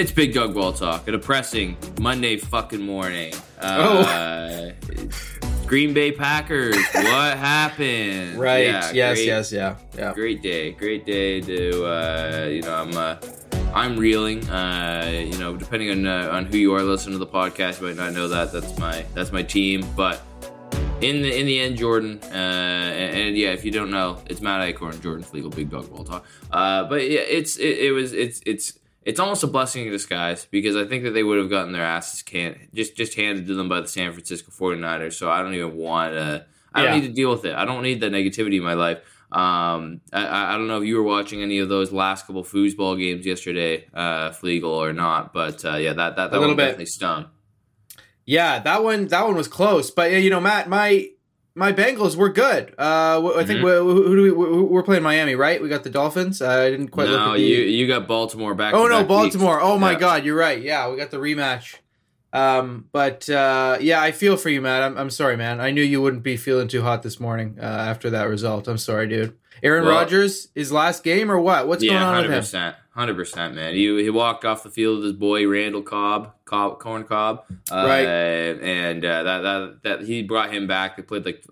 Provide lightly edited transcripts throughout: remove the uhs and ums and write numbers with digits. It's Big Dog Ball Talk, a depressing Monday fucking morning. Green Bay Packers, what happened? Right, yeah, yes. Great day to, I'm reeling. Depending on who you are listening to the podcast, you might not know that. That's my team, but in the end, Jordan, and if you don't know, it's Matt Eichhorn, Jordan Flegel, Big Dog Ball Talk. It's almost a blessing in disguise, because I think that they would have gotten their asses just handed to them by the San Francisco 49ers. So I don't even want to – I don't need to deal with it. I don't need that negativity in my life. I don't know if you were watching any of those last couple foosball games yesterday, Flegel, or not. But, that one definitely stung. Yeah, that one was close. But, Matt, my Bengals were good. I think we're playing Miami, right? We got the Dolphins. I didn't quite look at the... you got Baltimore back. Oh, no, Baltimore. Weeks. Oh, my God. You're right. Yeah, we got the rematch. I feel for you, Matt. I'm sorry, man. I knew you wouldn't be feeling too hot this morning after that result. I'm sorry, dude. Aaron Rodgers, his last game or what? What's going on 100%, with him? 100%, man. He walked off the field with his boy Randall Cobb, right? And that he brought him back. They played like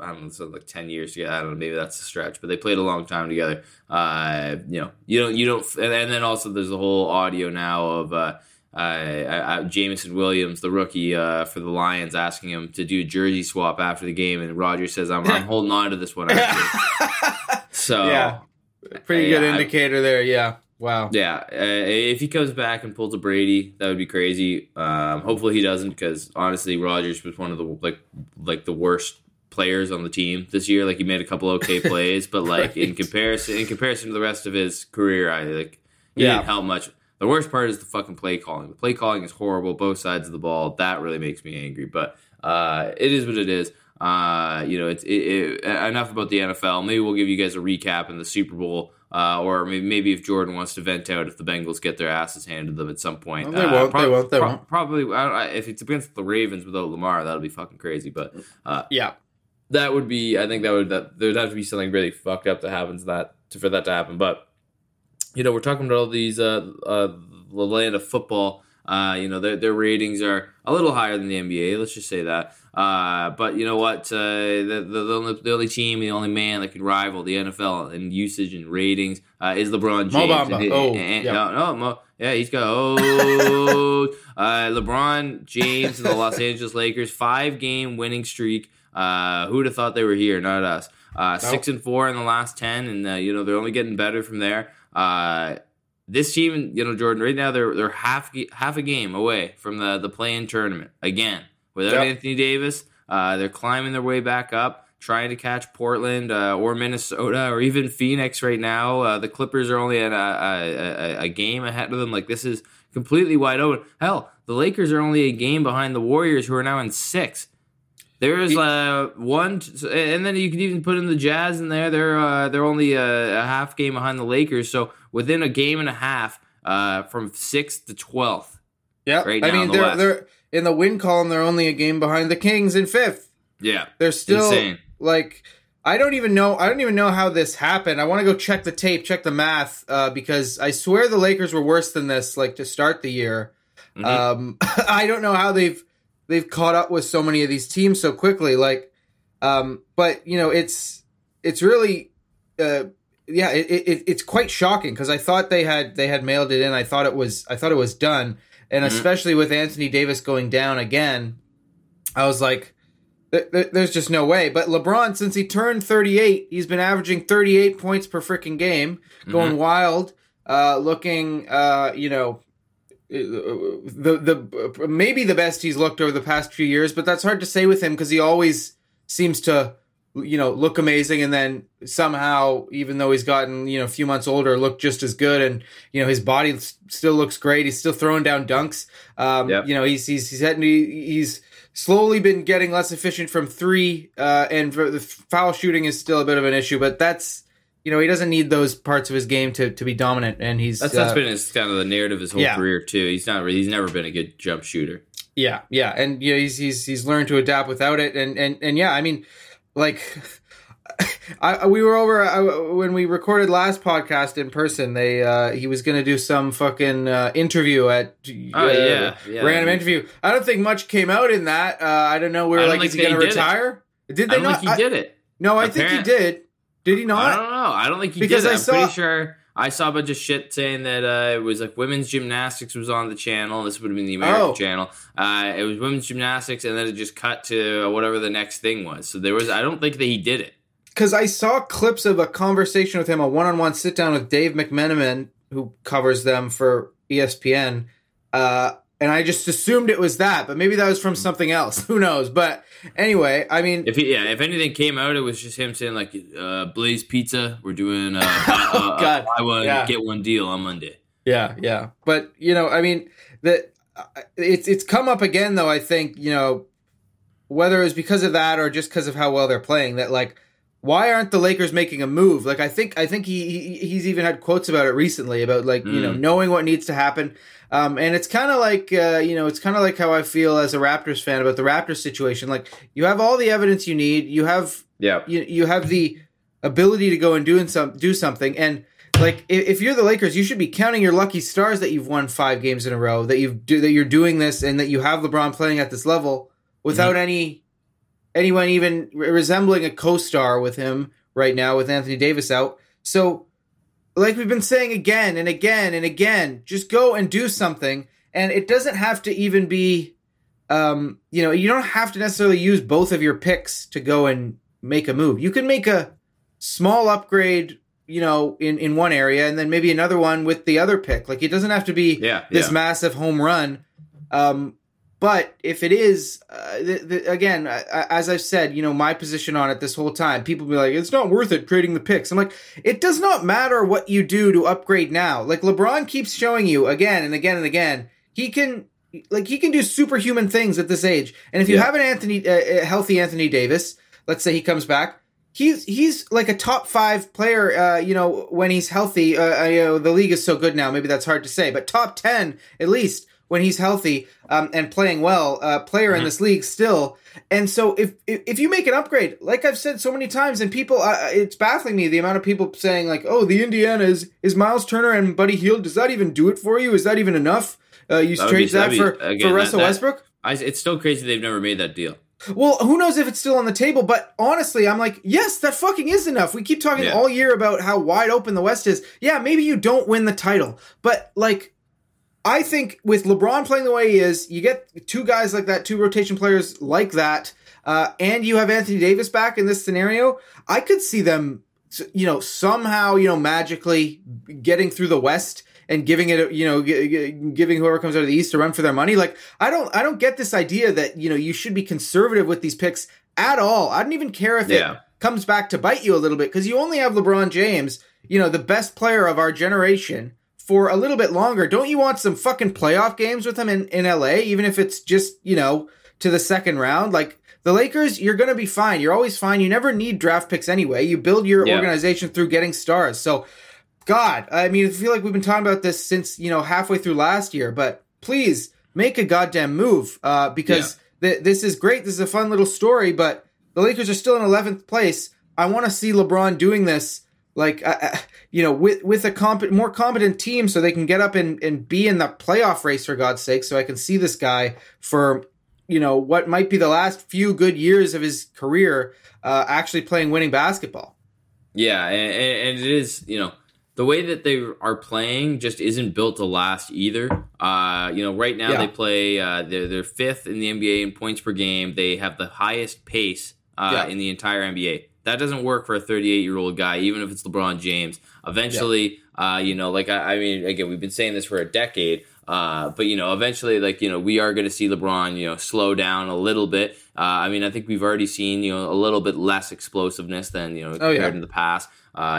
10 years together. I don't know, maybe that's a stretch, but they played a long time together. And then also there's the whole audio now of Jamison Williams, the rookie for the Lions, asking him to do a jersey swap after the game, and Rodgers says, "I'm holding on to this one." So yeah, pretty good indicator there. Yeah. Wow. Yeah. If he comes back and pulls a Brady, that would be crazy. Hopefully he doesn't, because honestly, Rodgers was one of the like the worst players on the team this year. Like, he made a couple okay plays, but like in comparison to the rest of his career, he didn't help much. The worst part is the fucking play calling. The play calling is horrible, both sides of the ball. That really makes me angry. But it is what it is. Enough about the NFL. Maybe we'll give you guys a recap in the Super Bowl. Or maybe if Jordan wants to vent out if the Bengals get their asses handed to them at some point. Well, they won't. Probably, if it's against the Ravens without Lamar, that'll be fucking crazy. But that would be. I think there'd have to be something really fucked up that happens for that to happen. But we're talking about all these the land of football. Their ratings are a little higher than the NBA. Let's just say that. But you know what? The only team, the only man that can rival the NFL in usage and ratings is LeBron James. Mo Bamba. He's got LeBron James and the Los Angeles Lakers 5-game winning streak. Who'd have thought they were here? Not us. 6-4 in the last 10, and they're only getting better from there. This team, Jordan, right now they're half a game away from the play-in tournament again. Without Anthony Davis, they're climbing their way back up, trying to catch Portland or Minnesota or even Phoenix right now. The Clippers are only at a game ahead of them. Like, this is completely wide open. Hell, the Lakers are only a game behind the Warriors, who are now in 6. There's one, and then you can even put in the Jazz in there. They're only a half game behind the Lakers, so within a game and a half from 6th to 12th. Yeah, right now they're in the win column. They're only a game behind the Kings in 5th. Yeah, they're still insane. Like, I don't even know how this happened. I want to go check the tape, check the math, because I swear the Lakers were worse than this. Like, to start the year, I don't know how they've caught up with so many of these teams so quickly. Like, but it's really, it's quite shocking, because I thought they had mailed it in. I thought it was done, and especially with Anthony Davis going down again, I was like, there's just no way. But LeBron, since he turned 38, he's been averaging 38 points per freaking game, going wild, looking, the maybe the best he's looked over the past few years, but that's hard to say with him, because he always seems to look amazing, and then somehow, even though he's gotten a few months older, look just as good, and his body still looks great. He's still throwing down dunks. He's slowly been getting less efficient from 3, and the foul shooting is still a bit of an issue, but that's. He doesn't need those parts of his game to be dominant, and that's been his kind of the narrative his whole career too. He's never been a good jump shooter. Yeah, and he's learned to adapt without it, and I mean, like We were over when we recorded last podcast in person. They he was going to do some fucking interview at random interview. I don't think much came out in that. I don't know. We were like, is he going to retire? Did they not? I think he did it. No, I think he did. Did he not? I don't know. I don't think he did. I'm pretty sure. I saw a bunch of shit saying that it was like women's gymnastics was on the channel. This would have been the American channel. It was women's gymnastics, and then it just cut to whatever the next thing was. So there was. I don't think that he did it. Because I saw clips of a conversation with him, a one-on-one sit-down with Dave McMenamin, who covers them for ESPN, and I just assumed it was that, but maybe that was from something else. Who knows? But anyway, I mean, if anything came out, it was just him saying like, "Blaze Pizza, we're doing buy one get one deal on Monday." Yeah, yeah. But you know, I mean, that it's come up again though. I think you know whether it was because of that or just because of how well they're playing that like. Why aren't the Lakers making a move? Like I think he's even had quotes about it recently about like you know knowing what needs to happen, and it's kind of like you know it's kind of like how I feel as a Raptors fan about the Raptors situation. Like you have all the evidence you need, you have you have the ability to go and do something, and like if you're the Lakers, you should be counting your lucky stars that you've won 5 games in a row, that you're doing this, and that you have LeBron playing at this level without anyone even resembling a co-star with him right now with Anthony Davis out. So like we've been saying again and again and again, just go and do something. And it doesn't have to even be, you know, you don't have to necessarily use both of your picks to go and make a move. You can make a small upgrade, you know, in one area and then maybe another one with the other pick. Like it doesn't have to be this massive home run. But if it is, again, as I've said, you know, my position on it this whole time, people be like, it's not worth it trading the picks. I'm like, it does not matter what you do to upgrade now. Like LeBron keeps showing you again and again and again. He can do superhuman things at this age. And if you have an healthy Anthony Davis, let's say he comes back, he's like a top 5 player, you know, when he's healthy. You know, the league is so good now, maybe that's hard to say, but top 10 at least. When he's healthy and playing well, player in this league still. And so if you make an upgrade, like I've said so many times, and people, it's baffling me, the amount of people saying like, oh, the Indiana is Miles Turner and Buddy Hield. Does that even do it for you? Is that even enough? You trade that for Russell Westbrook? It's still crazy they've never made that deal. Well, who knows if it's still on the table, but honestly, I'm like, yes, that fucking is enough. We keep talking all year about how wide open the West is. Yeah, maybe you don't win the title, but like, I think with LeBron playing the way he is, you get 2 guys like that, 2 rotation players like that, and you have Anthony Davis back in this scenario. I could see them, you know, somehow, you know, magically getting through the West and giving it, you know, giving whoever comes out of the East a run for their money. Like, I don't get this idea that, you know, you should be conservative with these picks at all. I don't even care if it comes back to bite you a little bit because you only have LeBron James, you know, the best player of our generation, for a little bit longer. Don't you want some fucking playoff games with him in LA, even if it's just, you know, to the second round? Like, the Lakers, you're going to be fine. You're always fine. You never need draft picks anyway. You build your organization through getting stars. So, God, I mean, I feel like we've been talking about this since, you know, halfway through last year, but please make a goddamn move because this is great. This is a fun little story, but the Lakers are still in 11th place. I want to see LeBron doing this. Like, you know, with a more competent team so they can get up and be in the playoff race, for God's sake, so I can see this guy for, you know, what might be the last few good years of his career actually playing winning basketball. Yeah, and it is, you know, the way that they are playing just isn't built to last either. You know, right now they play, they're 5th in the NBA in points per game. They have the highest pace in the entire NBA. That doesn't work for a 38-year-old guy, even if it's LeBron James. Eventually, you know, like, I mean, again, we've been saying this for a decade, but, you know, eventually, like, you know, we are going to see LeBron, you know, slow down a little bit. I mean, I think we've already seen, you know, a little bit less explosiveness than, you know, compared in the past.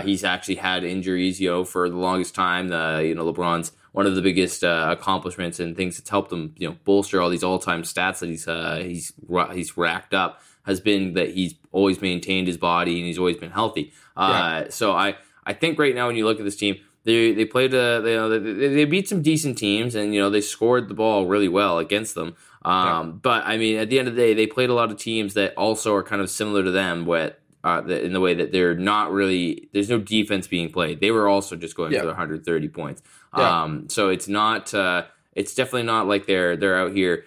He's actually had injuries, you know, for the longest time. You know, LeBron's one of the biggest accomplishments and things that's helped him, you know, bolster all these all-time stats that he's racked up, has been that he's always maintained his body and he's always been healthy. So I think right now when you look at this team, they played they beat some decent teams and you know they scored the ball really well against them. But I mean at the end of the day they played a lot of teams that also are kind of similar to them, where in the way that they're not really, there's no defense being played. They were also just going for 130 points. Yeah. So it's not, it's definitely not like they're out here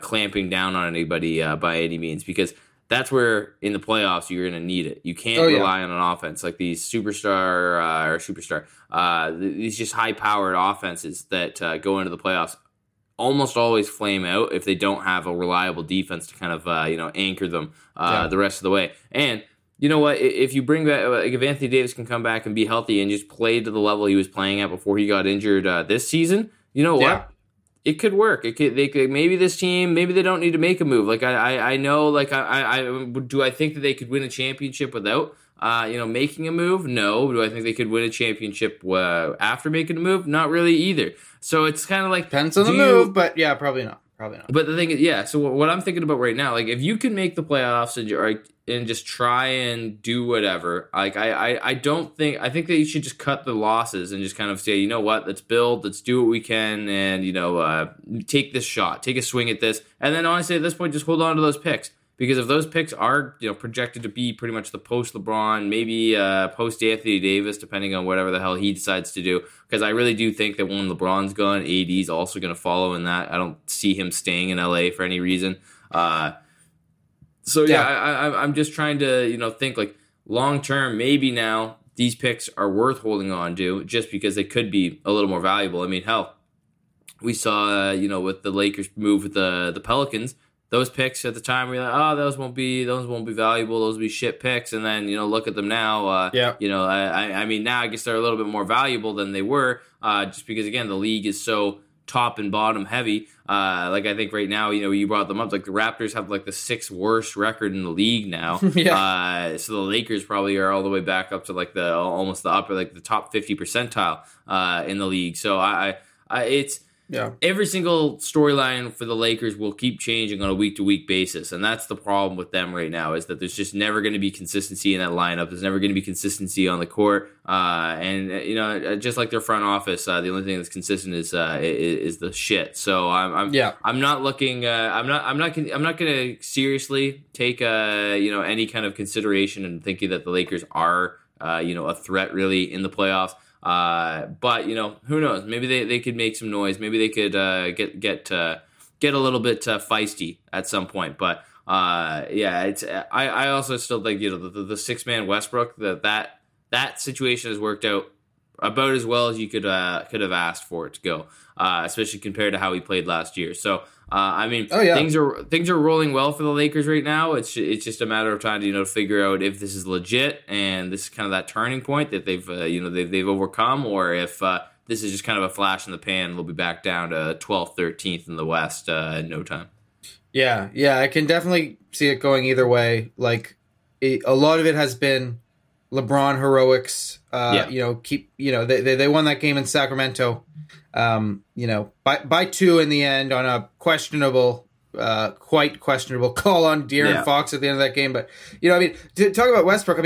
clamping down on anybody by any means, because that's where in the playoffs you're going to need it. You can't rely on an offense like these these just high-powered offenses that go into the playoffs almost always flame out if they don't have a reliable defense to kind of anchor them the rest of the way. And you know what? If you bring back, like, if Anthony Davis can come back and be healthy and just play to the level he was playing at before he got injured this season, you know what? Yeah. It could work. Maybe this team, maybe they don't need to make a move. Like I know. Like I think that they could win a championship without making a move? No. Do I think they could win a championship after making a move? Not really either. So it's kind of like depends on the move, but yeah, probably not. But the thing is, yeah. So what I'm thinking about right now, like if you can make the playoffs and just try and do whatever, like I think that you should just cut the losses and just kind of say, you know what, let's build, let's do what we can, and take this shot, take a swing at this, and then honestly at this point just hold on to those picks. Because if those picks are, projected to be pretty much the post-LeBron, maybe post-Anthony Davis, depending on whatever the hell he decides to do. Because I really do think that when LeBron's gone, AD's also going to follow in that. I don't see him staying in LA for any reason. I'm just trying to, think like long-term, maybe now these picks are worth holding on to just because they could be a little more valuable. I mean, hell, we saw, with the Lakers move with the Pelicans. Those picks at the time, we were like, oh, those won't be valuable. Those will be shit picks. And then, look at them now. Now I guess they're a little bit more valuable than they were just because, again, the league is so top and bottom heavy. I think right now, you brought them up. Like the Raptors have like the sixth worst record in the league now. So the Lakers probably are all the way back up to like the top 50 percentile in the league. So every single storyline for the Lakers will keep changing on a week-to-week basis, and that's the problem with them right now is that there's just never going to be consistency in that lineup. There's never going to be consistency on the court, and just like their front office, the only thing that's consistent is the shit. So I'm not going to seriously take any kind of consideration and thinking that the Lakers are a threat really in the playoffs. But who knows? Maybe they could make some noise. Maybe they could get a little bit feisty at some point. But it's. I also still think the 6-man Westbrook that situation has worked out about as well as you could have asked for it to go, especially compared to how he played last year. So things are rolling well for the Lakers right now. It's just a matter of trying to figure out if this is legit and this is kind of that turning point that they've they've overcome, or if this is just kind of a flash in the pan. They'll be back down to 12th, 13th in the West in no time. Yeah, I can definitely see it going either way. Like a lot of it has been LeBron heroics, they won that game in Sacramento, by two in the end on a quite questionable call on De'Aaron Fox at the end of that game. But, to talk about Westbrook,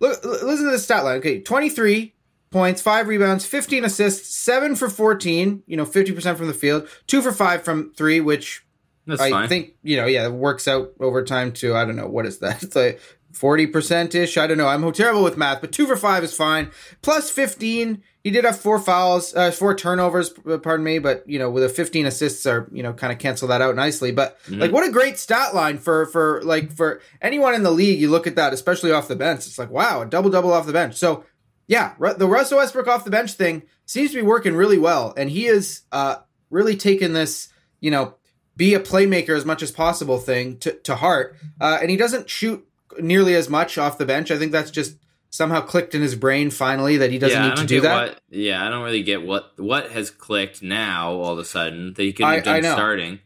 listen to the stat line. Okay, 23 points, 5 rebounds, 15 assists, 7 for 14, 50% from the field, 2 for 5 from 3, which that's I fine. Think, it works out over time to, I don't know, what is that? It's like 40%-ish. I don't know. I'm terrible with math, but 2 for 5 is fine. Plus 15. He did have 4 turnovers, pardon me, but, with a 15 assists are, kind of cancel that out nicely. But, what a great stat line for anyone in the league. You look at that, especially off the bench. It's like, wow, a double-double off the bench. So, yeah, the Russell Westbrook off the bench thing seems to be working really well. And he is really taking this, be a playmaker as much as possible thing to heart. And he doesn't shoot nearly as much off the bench. I think that's just somehow clicked in his brain finally that he doesn't need to do that. I don't really get what has clicked now all of a sudden that he couldn't have done starting.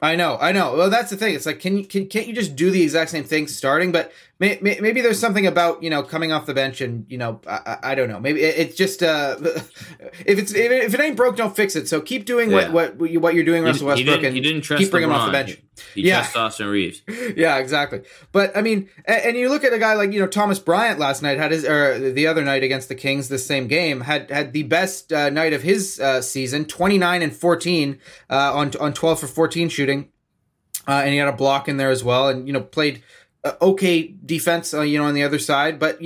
I know. Well, that's the thing. It's like, can't you just do the exact same thing starting? But maybe there's something about coming off the bench and I don't know. Maybe it's just if it ain't broke, don't fix it. So keep doing what you're doing, Russell Westbrook, and keep bringing him off the bench. He trusts Austin Reeves. Yeah, exactly. But and you look at a guy like Thomas Bryant last night had the other night against the Kings, this same game had the best night of his season, 29 and 14 on 12 for 14 shooting, and he had a block in there as well, and played okay defense, on the other side. But,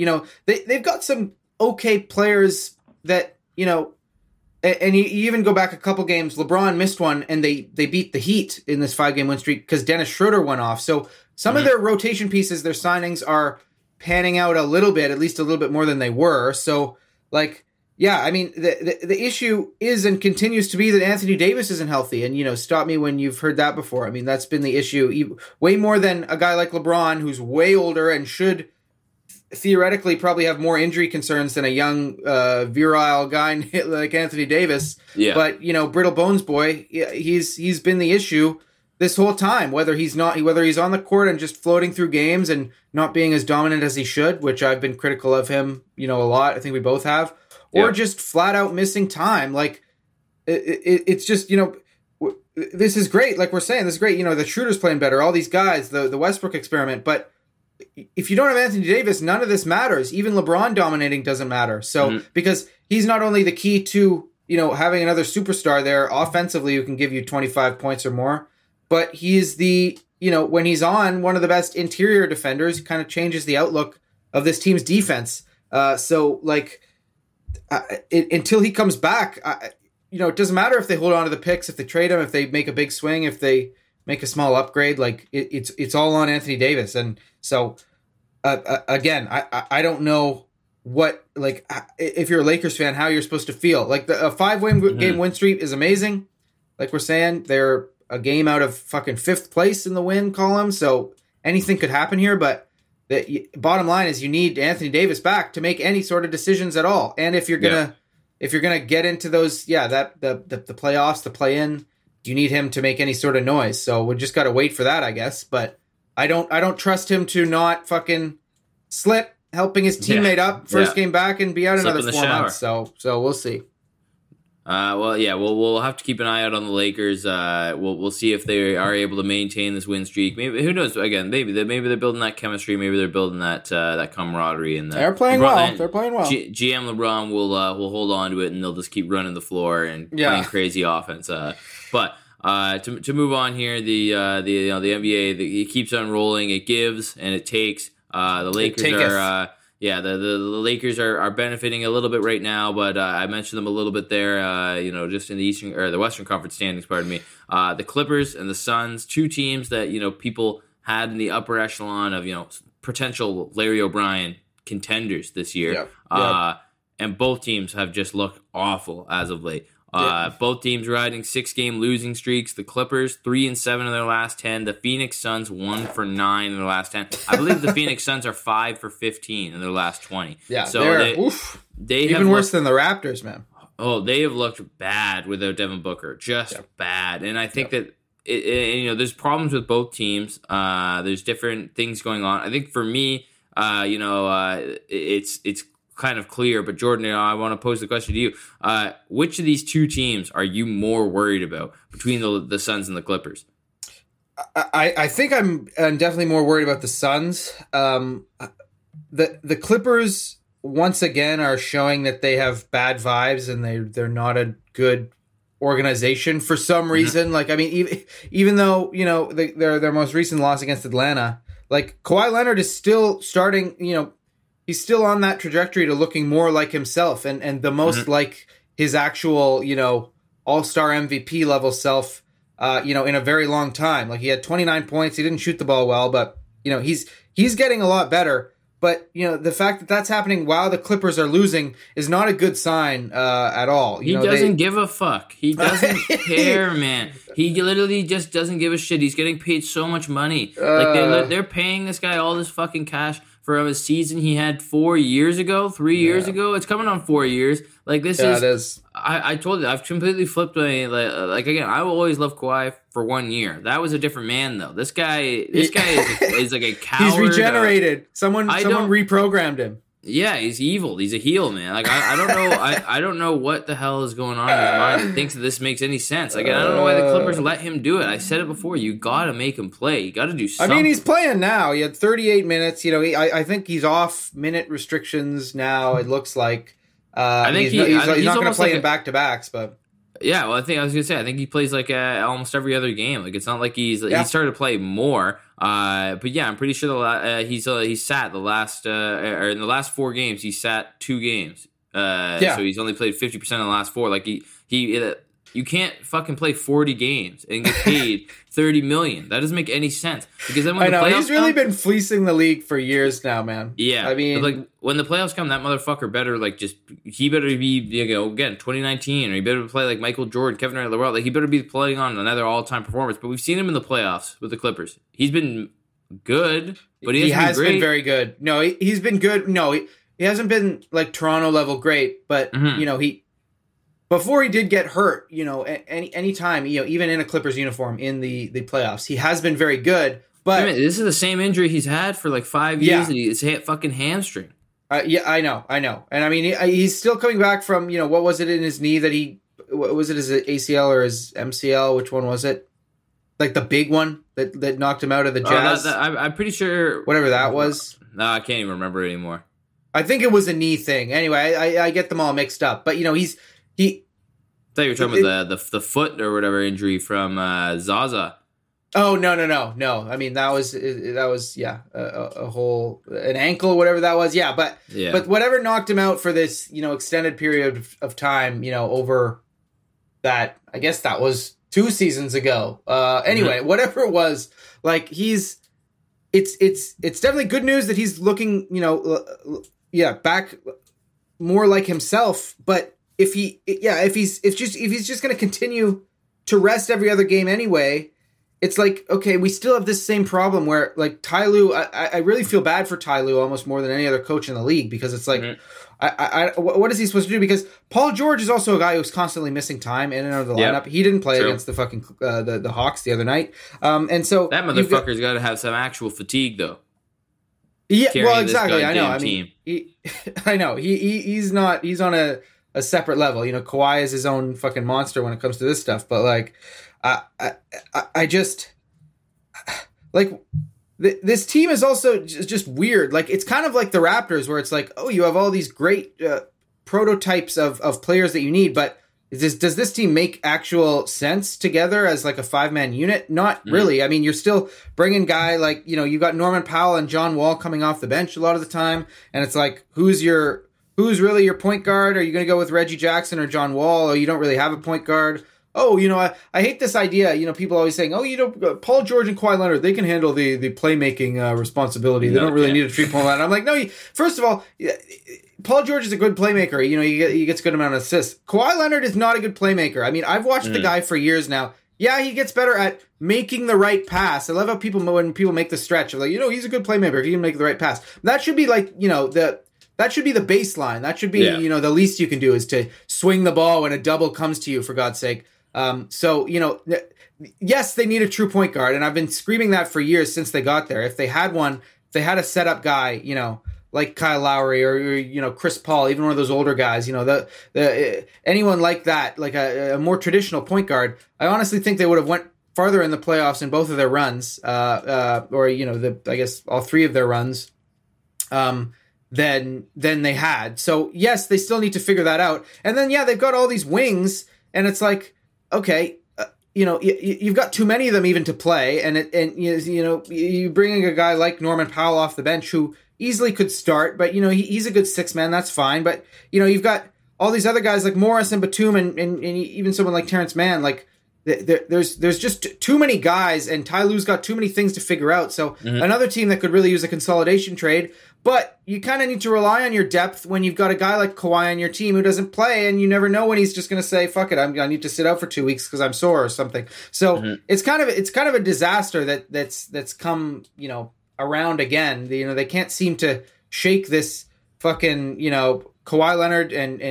they've got some okay players that, and you even go back a couple games, LeBron missed one, and they beat the Heat in this 5-game win streak because Dennis Schroeder went off. So some of their rotation pieces, their signings are panning out a little bit, at least a little bit more than they were. So, the issue is and continues to be that Anthony Davis isn't healthy. And, stop me when you've heard that before. I mean, that's been the issue way more than a guy like LeBron, who's way older and should theoretically probably have more injury concerns than a young, virile guy like Anthony Davis. Yeah. But, Brittle Bones boy, he's been the issue this whole time, whether he's on the court and just floating through games and not being as dominant as he should, which I've been critical of him, a lot. I think we both have. Or just flat out missing time. It's just, this is great. Like we're saying, this is great. The Schroeder's playing better. All these guys, the Westbrook experiment. But if you don't have Anthony Davis, none of this matters. Even LeBron dominating doesn't matter. So because he's not only the key to, having another superstar there offensively who can give you 25 points or more, but he's the, when he's on, one of the best interior defenders, kind of changes the outlook of this team's defense. Until he comes back, it doesn't matter if they hold on to the picks, if they trade him, if they make a big swing, if they make a small upgrade. It's all on Anthony Davis. And so, again, I don't know what, if you're a Lakers fan, how you're supposed to feel. A 5-win game win streak is amazing. Like we're saying, they're a game out of fucking 5th place in the win column. So anything could happen here, but the bottom line is you need Anthony Davis back to make any sort of decisions at all. And if you're gonna get into those, the playoffs, the play-in, you need him to make any sort of noise. So we just got to wait for that, I guess. But I don't trust him to not fucking slip, helping his teammate up first game back and be out another 4 months. So we'll see. We'll have to keep an eye out on the Lakers. We'll see if they are able to maintain this win streak. Maybe, who knows? Again, maybe they're building that chemistry. Maybe they're building that camaraderie. And they're playing well. They're playing well. GM LeBron will hold on to it, and they'll just keep running the floor and playing crazy offense. But to move on here, the NBA it keeps on rolling. It gives and it takes. The Lakers are. The Lakers are benefiting a little bit right now, but I mentioned them a little bit there. Just in the Eastern or the Western Conference standings, pardon me. The Clippers and the Suns, two teams that people had in the upper echelon of potential Larry O'Brien contenders this year, and both teams have just looked awful as of late. Both teams riding 6-game losing streaks. The Clippers 3-7 in their last 10. The Phoenix Suns 1-9 in their last 10. I believe the Phoenix Suns are 5-15 in their last 20. Yeah, so they even worse than the Raptors, man. Oh, they have looked bad without Devin Booker, just bad. And I think that there's problems with both teams. There's different things going on. I think for me, it's kind of clear, but Jordan, I want to pose the question to you. Which of these two teams are you more worried about between the Suns and the Clippers? I think I'm definitely more worried about the Suns. The Clippers once again are showing that they have bad vibes and they're not a good organization for some reason. Even though their most recent loss against Atlanta, Kawhi Leonard is still starting. He's still on that trajectory to looking more like himself and the most like his actual, all-star MVP level self, in a very long time. He had 29 points. He didn't shoot the ball well, but, he's getting a lot better. But, the fact that that's happening while the Clippers are losing is not a good sign at all. He doesn't give a fuck. He doesn't care, man. He literally just doesn't give a shit. He's getting paid so much money. They're paying this guy all this fucking cash from a season he had 3 years ago. It's coming on 4 years. It is. I told you, I've completely flipped my, again, I will always love Kawhi for 1 year. That was a different man, though. This guy is like a coward. He's regenerated. Someone reprogrammed him. Yeah, he's evil. He's a heel, man. I don't know. I don't know what the hell is going on in his mind that thinks that this makes any sense. I don't know why the Clippers let him do it. I said it before. You got to make him play. You got to do something. I mean, he's playing now. He had 38 minutes. I think he's off minute restrictions now. It looks like I think he's not going to play in back-to-backs, but. Yeah, well, I think he plays almost every other game. It's not like he started to play more. But yeah, I'm pretty sure he sat the last or in the last four games he sat two games. So he's only played 50% in the last four. Like you can't fucking play 40 games and get paid $30 million. That doesn't make any sense because then when the playoffs really been fleecing the league for years now, man. Yeah, I mean, like when the playoffs come, that motherfucker better better be, again 2019, or he better play like Michael Jordan, Kevin Durant, LeBron. Like he better be playing on another all-time performance. But we've seen him in the playoffs with the Clippers. He's been good, but he has been very good. No, he's been good. No, he hasn't been like Toronto level great, but before he did get hurt, any time, even in a Clippers uniform in the playoffs, he has been very good. But this is the same injury he's had for like 5 years, and it's a fucking hamstring. I know. And I mean, he's still coming back from, what was it in his knee that was it his ACL or his MCL? Which one was it? Like the big one that knocked him out of the Jazz? I'm pretty sure. Whatever that was. No, I can't even remember anymore. I think it was a knee thing. Anyway, I get them all mixed up. But, I thought you were talking about the foot or whatever injury from Zaza. Oh, no. I mean, that was an ankle, whatever that was. Yeah, but whatever knocked him out for this, extended period of time, over that, I guess that was 2 seasons ago. Anyway, whatever it was, like it's definitely good news that he's looking, back more like himself, but if he's just going to continue to rest every other game anyway, it's like, okay, we still have this same problem where like Ty Lue, I really feel bad for Ty Lue almost more than any other coach in the league because it's like, what is he supposed to do? Because Paul George is also a guy who's constantly missing time in and out of the lineup. He didn't play against the fucking the Hawks the other night, and so that motherfucker's got to have some actual fatigue though. Yeah, well, exactly. I know. I mean, he's not. He's on a separate level. Kawhi is his own fucking monster when it comes to this stuff. But like, I just like this team is also just weird. Like it's kind of like the Raptors where it's like, oh, you have all these great prototypes of players that you need, but does this team make actual sense together as like a 5-man unit? Not really. I mean, you're still bringing guy like, you got Norman Powell and John Wall coming off the bench a lot of the time. And it's like, who's really your point guard? Are you going to go with Reggie Jackson or John Wall? Or you don't really have a point guard? Oh, I hate this idea. People always saying, Paul George and Kawhi Leonard, they can handle the playmaking responsibility. They don't really need a 3-point line. I'm like, no, first of all, Paul George is a good playmaker. He gets a good amount of assists. Kawhi Leonard is not a good playmaker. I mean, I've watched the guy for years now. Yeah, he gets better at making the right pass. I love how when people make the stretch of like, he's a good playmaker if he can make the right pass. That should be like, that should be the baseline. That should be, the least you can do is to swing the ball when a double comes to you, for God's sake. Yes, they need a true point guard. And I've been screaming that for years since they got there. If they had one, if they had a set up guy, like Kyle Lowry or Chris Paul, even one of those older guys, anyone like that, like a more traditional point guard, I honestly think they would have went farther in the playoffs in both of their runs, I guess all three of their runs. Than they had. So yes, they still need to figure that out. And then they've got all these wings, and it's like, okay, you've got too many of them even to play. You bringing a guy like Norman Powell off the bench who easily could start, but he's a good 6-man. That's fine. But you've got all these other guys like Morris and Batum and even someone like Terrence Mann. Like there's just too many guys, and Ty Lue's got too many things to figure out. So another team that could really use a consolidation trade. But you kind of need to rely on your depth when you've got a guy like Kawhi on your team who doesn't play, and you never know when he's just going to say, "Fuck it, I need to sit out for 2 weeks because I'm sore" or something. So it's kind of a disaster that's come around again. They can't seem to shake this fucking Kawhi Leonard and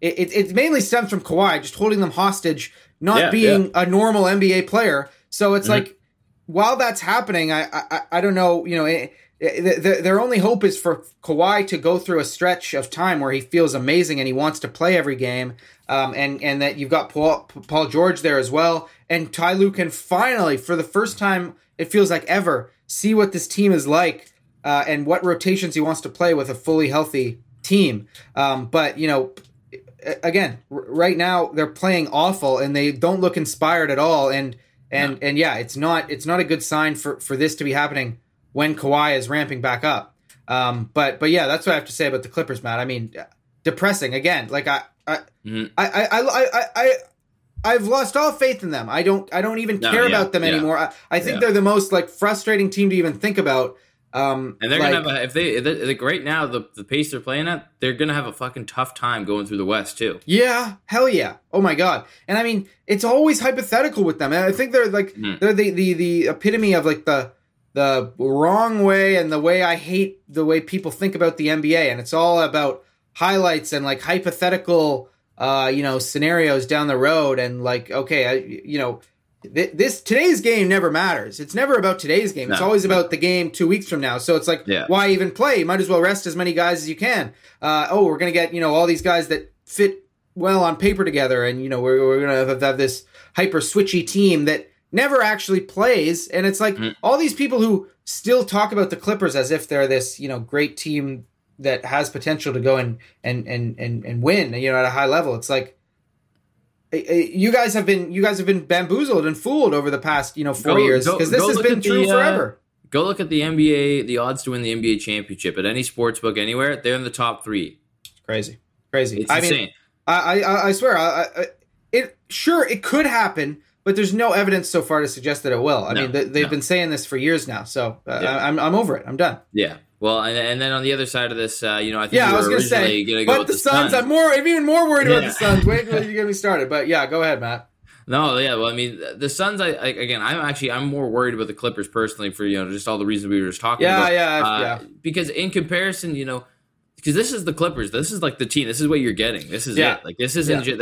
it mainly stems from Kawhi just holding them hostage, not being a normal NBA player. So it's like while that's happening, I don't know Their only hope is for Kawhi to go through a stretch of time where he feels amazing and he wants to play every game, and that you've got Paul George there as well, and Ty Lue can finally, for the first time it feels like ever, see what this team is like and what rotations he wants to play with a fully healthy team. Again, right now they're playing awful and they don't look inspired at all, and And yeah, it's not a good sign for this to be happening when Kawhi is ramping back up. But yeah, that's what I have to say about the Clippers, Matt. I mean, depressing again. Like I've lost all faith in them. I don't even care about them anymore. I think they're the most frustrating team to even think about. And they're gonna have if they right now the pace they're playing at, they're gonna have a fucking tough time going through the West too. Yeah, hell yeah, oh my god. And I mean, it's always hypothetical with them, and I think they're they're the epitome of the wrong way and the way I hate the way people think about the NBA, and it's all about highlights and hypothetical scenarios down the road, and today's game never matters. It's never about today's game. It's always about the game 2 weeks from now. So it's why even play? You might as well rest as many guys as you can. We're going to get, all these guys that fit well on paper together. And, we're going to have this hyper switchy team that never actually plays. And it's all these people who still talk about the Clippers as if they're this, great team that has potential to go and win, at a high level. It's you guys have been bamboozled and fooled over the past 4 years, because this has been true forever. Go look at the NBA, the odds to win the NBA championship at any sports book anywhere. They're in the top three. Crazy. It's insane. Mean, I swear. It could happen, but there's no evidence so far to suggest that it will. They've been saying this for years now, so I'm over it. I'm done. Yeah. Well, and then on the other side of this, I think I was going to say, but the Suns, I'm even more worried about the Suns. Wait until you get me started. But yeah, go ahead, Matt. No, yeah, well, I mean, the Suns, I'm more worried about the Clippers personally for, just all the reasons we were just talking about. Yeah. Because in comparison, because this is the Clippers. This is the team. This is what you're getting. This is it. This isn't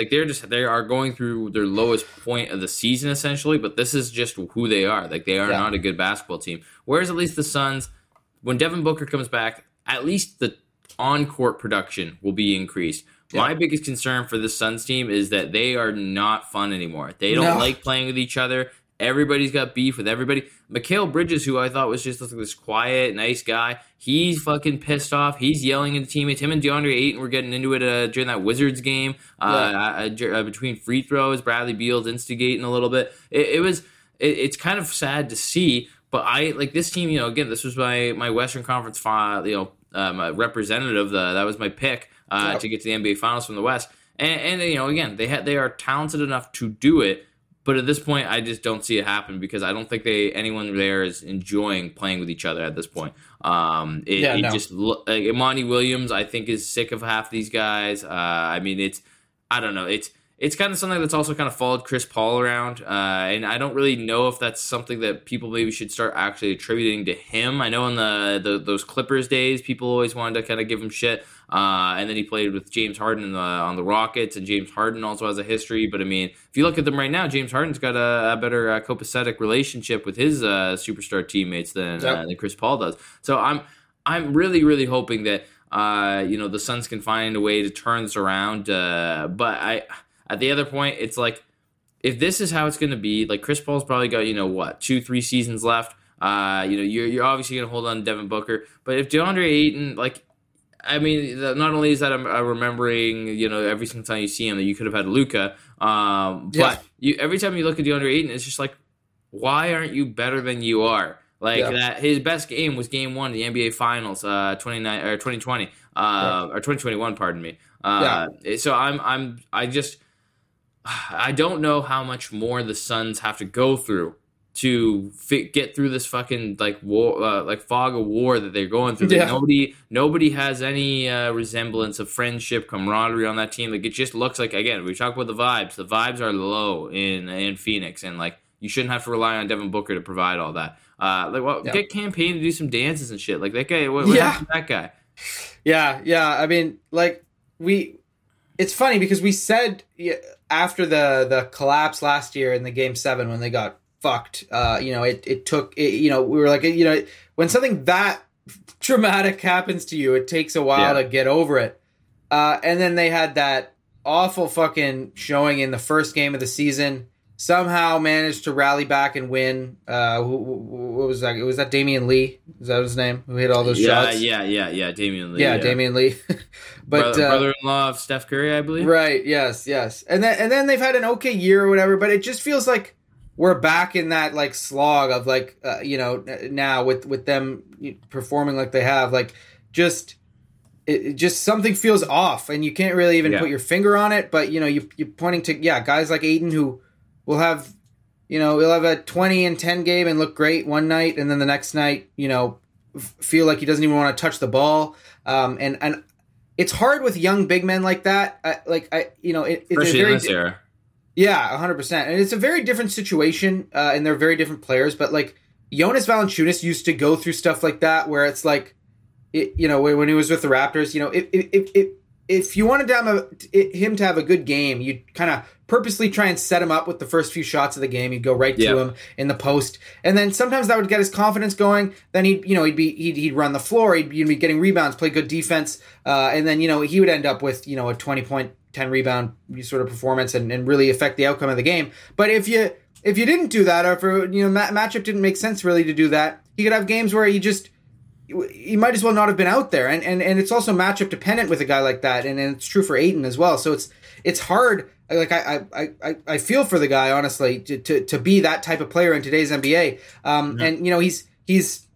they are going through their lowest point of the season, essentially, but this is just who they are. They are not a good basketball team. Whereas at least the Suns, when Devin Booker comes back, at least the on-court production will be increased. Yeah. My biggest concern for the Suns team is that they are not fun anymore. They don't like playing with each other. Everybody's got beef with everybody. Mikhail Bridges, who I thought was just this quiet, nice guy, he's fucking pissed off. He's yelling at the teammates. Him and DeAndre Ayton were getting into it during that Wizards game between free throws. Bradley Beal's instigating a little bit. It's kind of sad to see. But I this team, again, this was my Western Conference representative. That was my pick to get to the NBA Finals from the West. And again, they are talented enough to do it. But at this point, I just don't see it happen because I don't think anyone there is enjoying playing with each other at this point. Monty Williams, I think, is sick of half these guys. I don't know. It's kind of something that's also kind of followed Chris Paul around, and I don't really know if that's something that people maybe should start actually attributing to him. I know in those Clippers days, people always wanted to kind of give him shit, and then he played with James Harden on the Rockets, and James Harden also has a history. But I mean, if you look at them right now, James Harden's got a better copacetic relationship with his superstar teammates than Chris Paul does. So I'm really, really hoping that the Suns can find a way to turn this around, At the other point, it's if this is how it's going to be, Chris Paul's probably got, 2-3 seasons left. You're obviously going to hold on to Devin Booker. But if DeAndre Ayton, not only is that I'm remembering, every single time you see him that you could have had Luka, but every time you look at DeAndre Ayton, it's just why aren't you better than you are? That his best game was game one, the NBA Finals, 2020 or 2021, pardon me. So I don't know how much more the Suns have to go through to get through this fucking war, fog of war that they're going through. Yeah. Like nobody has any resemblance of friendship, camaraderie on that team. It just looks again, we talk about the vibes. The vibes are low in Phoenix, and you shouldn't have to rely on Devin Booker to payne all that. Get campaign to do some dances and shit. That guy. What happened to that guy? Yeah. I mean, it's funny because we said after the collapse last year in the game 7 when they got fucked, we were when something that traumatic happens to you, it takes a while to get over it. And then they had that awful fucking showing in the first game of the season, somehow managed to rally back and win. What was that? Was that Damian Lee? Is that his name? Who hit all those shots? Yeah, Damian Lee. Yeah, Damian Lee. But brother-in-law of Steph Curry, I believe. Right, yes. And then they've had an okay year or whatever, but it just feels like we're back in that like slog of like, you know, now with them performing like they have, like just something feels off and you can't really even put your finger on it. But, you know, you're pointing to, guys like Aiden who will have, you know, he'll have a 20-10 game and look great one night. And then the next night, you know, feel like he doesn't even want to touch the ball. And it's hard with young big men like that. It's very, 100%. And it's a very different situation, and they're very different players. But, like, Jonas Valanciunas used to go through stuff like that where it's like, when he was with the Raptors, you know, if you wanted to him to have a good game, you'd kind of purposely try and set him up with the first few shots of the game. You'd go right to him in the post. And then sometimes that would get his confidence going. Then he'd run the floor. He'd be getting rebounds, play good defense. And then, he would end up with, a 20-point 10-rebound sort of performance and really affect the outcome of the game. But if you didn't do that, or if matchup didn't make sense really to do that, you could have games where you might as well not have been out there. And it's also matchup dependent with a guy like that, and it's true for Ayton as well. So it's hard. Like I feel for the guy honestly to be that type of player in today's NBA. And he's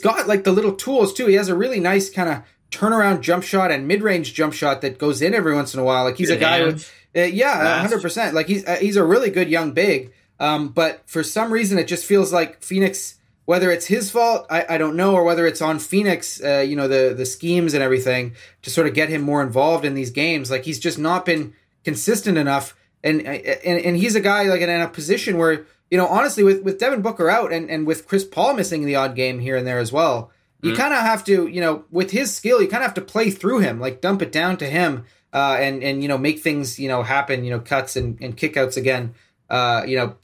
got like the little tools too. He has a really nice kind of turnaround jump shot and mid-range jump shot that goes in every once in a while. Like he's good a guy with, 100%. Like he's a really good young big. But for some reason, it just feels like Phoenix, whether it's his fault, I don't know, or whether it's on Phoenix, the schemes and everything to sort of get him more involved in these games. Like he's just not been consistent enough. And he's a guy like in a position where, honestly, with Devin Booker out and with Chris Paul missing the odd game here and there as well, you kind of have to, with his skill, you kind of have to play through him, like dump it down to him and make things, happen, cuts and kickouts again,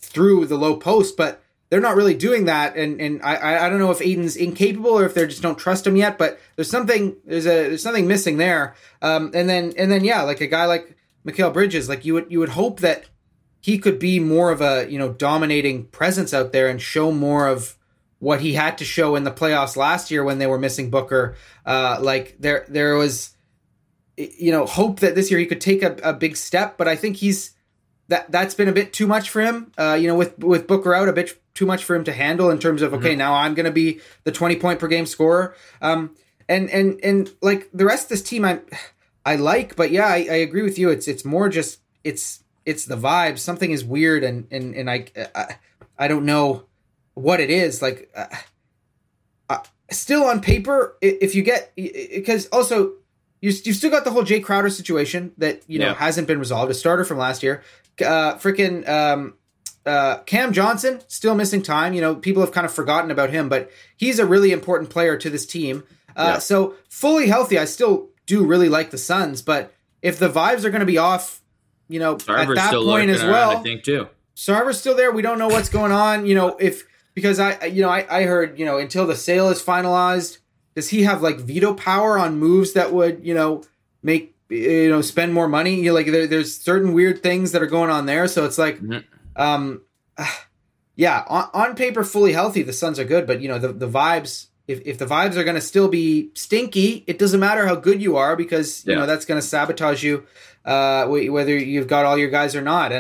through the low post. But they're not really doing that. And I don't know if Aiden's incapable or if they just don't trust him yet, but there's something missing there. And then, like a guy like Mikhail Bridges, like you would hope that he could be more of a, dominating presence out there and show more of what he had to show in the playoffs last year when they were missing Booker. There was, hope that this year he could take a big step, but I think that's been a bit too much for him. With Booker out, a bit too much for him to handle in terms of, okay, now I'm going to be the 20 point per game scorer. And like the rest of this team, I like, but yeah, I agree with you. It's more just, it's the vibe. Something is weird. And I don't know what it is. Like still on paper, if you get, because also you've still got the whole Jay Crowder situation that hasn't been resolved, a starter from last year, Cam Johnson still missing time. People have kind of forgotten about him, but he's a really important player to this team. So fully healthy, I still do really like the Suns, but if the vibes are going to be off, Sarver's at that point as well, I think too. Sarver's still there. We don't know what's going on. Because I heard, until the sale is finalized, does he have like veto power on moves that would, make, spend more money? There's certain weird things that are going on there. So it's like, on paper, fully healthy, the Suns are good. But, the vibes, if the vibes are going to still be stinky, it doesn't matter how good you are because, that's going to sabotage you, whether you've got all your guys or not.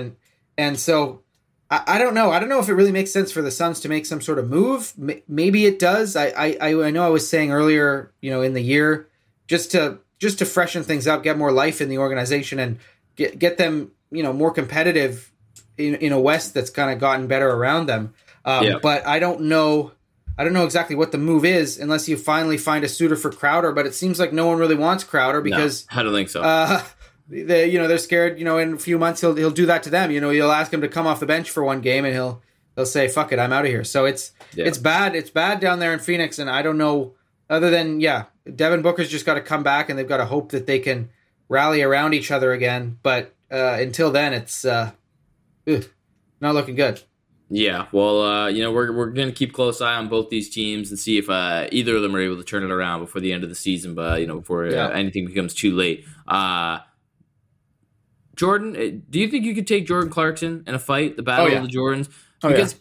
And so, I don't know. I don't know if it really makes sense for the Suns to make some sort of move. Maybe it does. I know I was saying earlier, in the year, just to freshen things up, get more life in the organization, and get them, more competitive in a West that's kind of gotten better around them. But I don't know exactly what the move is unless you finally find a suitor for Crowder. But it seems like no one really wants Crowder because I don't think so. They're scared, in a few months he'll do that to them. You'll ask him to come off the bench for one game and he'll say, fuck it, I'm out of here. So it's bad. It's bad down there in Phoenix. And I don't know, other than, Devin Booker's just got to come back and they've got to hope that they can rally around each other again. But until then, it's not looking good. Yeah, well, we're going to keep close eye on both these teams and see if either of them are able to turn it around before the end of the season. But, before anything becomes too late. Jordan, do you think you could take Jordan Clarkson in a fight, the battle of the Jordans? Because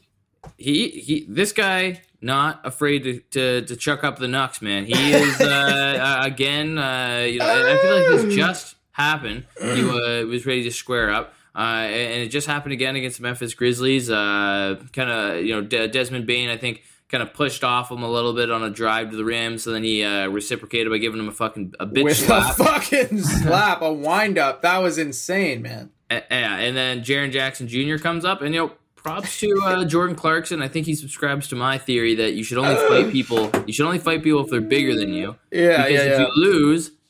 he this guy, not afraid to chuck up the knucks, man. He is, I feel like this just happened. He was ready to square up. And it just happened again against the Memphis Grizzlies. Desmond Bane, I think, kind of pushed off him a little bit on a drive to the rim, so then he reciprocated by giving him a bitch slap. With a fucking slap, a wind-up. That was insane, man. And then Jaren Jackson Jr. comes up, and, you know, props to Jordan Clarkson. I think he subscribes to my theory that you should only fight people. You should only fight people if they're bigger than you. Yeah, because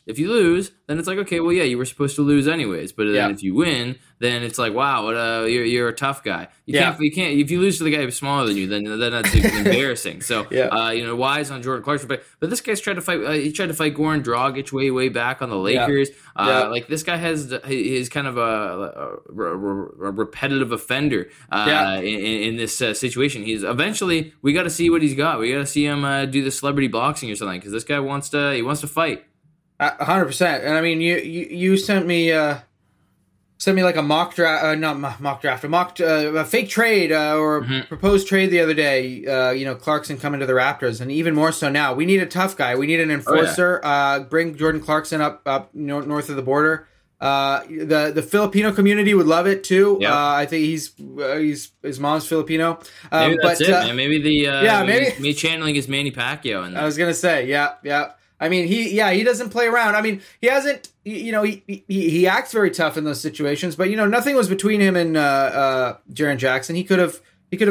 if you lose, then it's like, okay, well, yeah, you were supposed to lose anyways. But then if you win, then it's like, wow, what you're a tough guy. You can't. If you lose to the guy who's smaller than you, then that's embarrassing. So, wise on Jordan Clarkson. But this guy's tried to fight. He tried to fight Goran Dragic way back on the Lakers. Like, this guy is kind of a repetitive offender in this situation. He's eventually, we got to see what he's got. We got to see him do the celebrity boxing or something, because this guy wants to fight. 100%. And I mean, you sent me like a mock draft, a fake trade or proposed trade the other day. Clarkson coming to the Raptors, and even more so now. We need a tough guy. We need an enforcer. Oh, yeah. Bring Jordan Clarkson up north of the border. The Filipino community would love it too. Yep. I think his mom's Filipino. Maybe that's it, man. Maybe me channeling is Manny Pacquiao. And I was gonna say, yeah. I mean, he doesn't play around. I mean, he hasn't, he acts very tough in those situations, but, nothing was between him and Jaren Jackson. He could have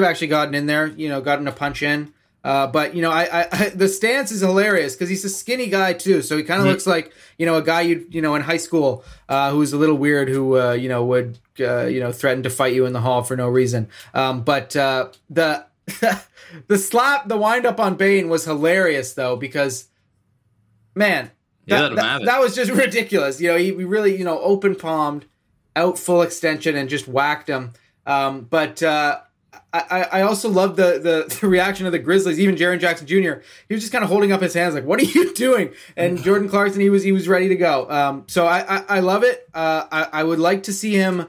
actually gotten in there, gotten a punch in. But the stance is hilarious because he's a skinny guy too. So he kind of looks like, a guy, in high school, who was a little weird, who, would, threaten to fight you in the hall for no reason. The slap, the wind up on Bane was hilarious though, because, man, that was just ridiculous. He really, open palmed, out full extension, and just whacked him. I also love the reaction of the Grizzlies. Even Jaren Jackson Jr., he was just kind of holding up his hands like, "What are you doing?" And Jordan Clarkson, he was ready to go. So I love it. I would like to see him,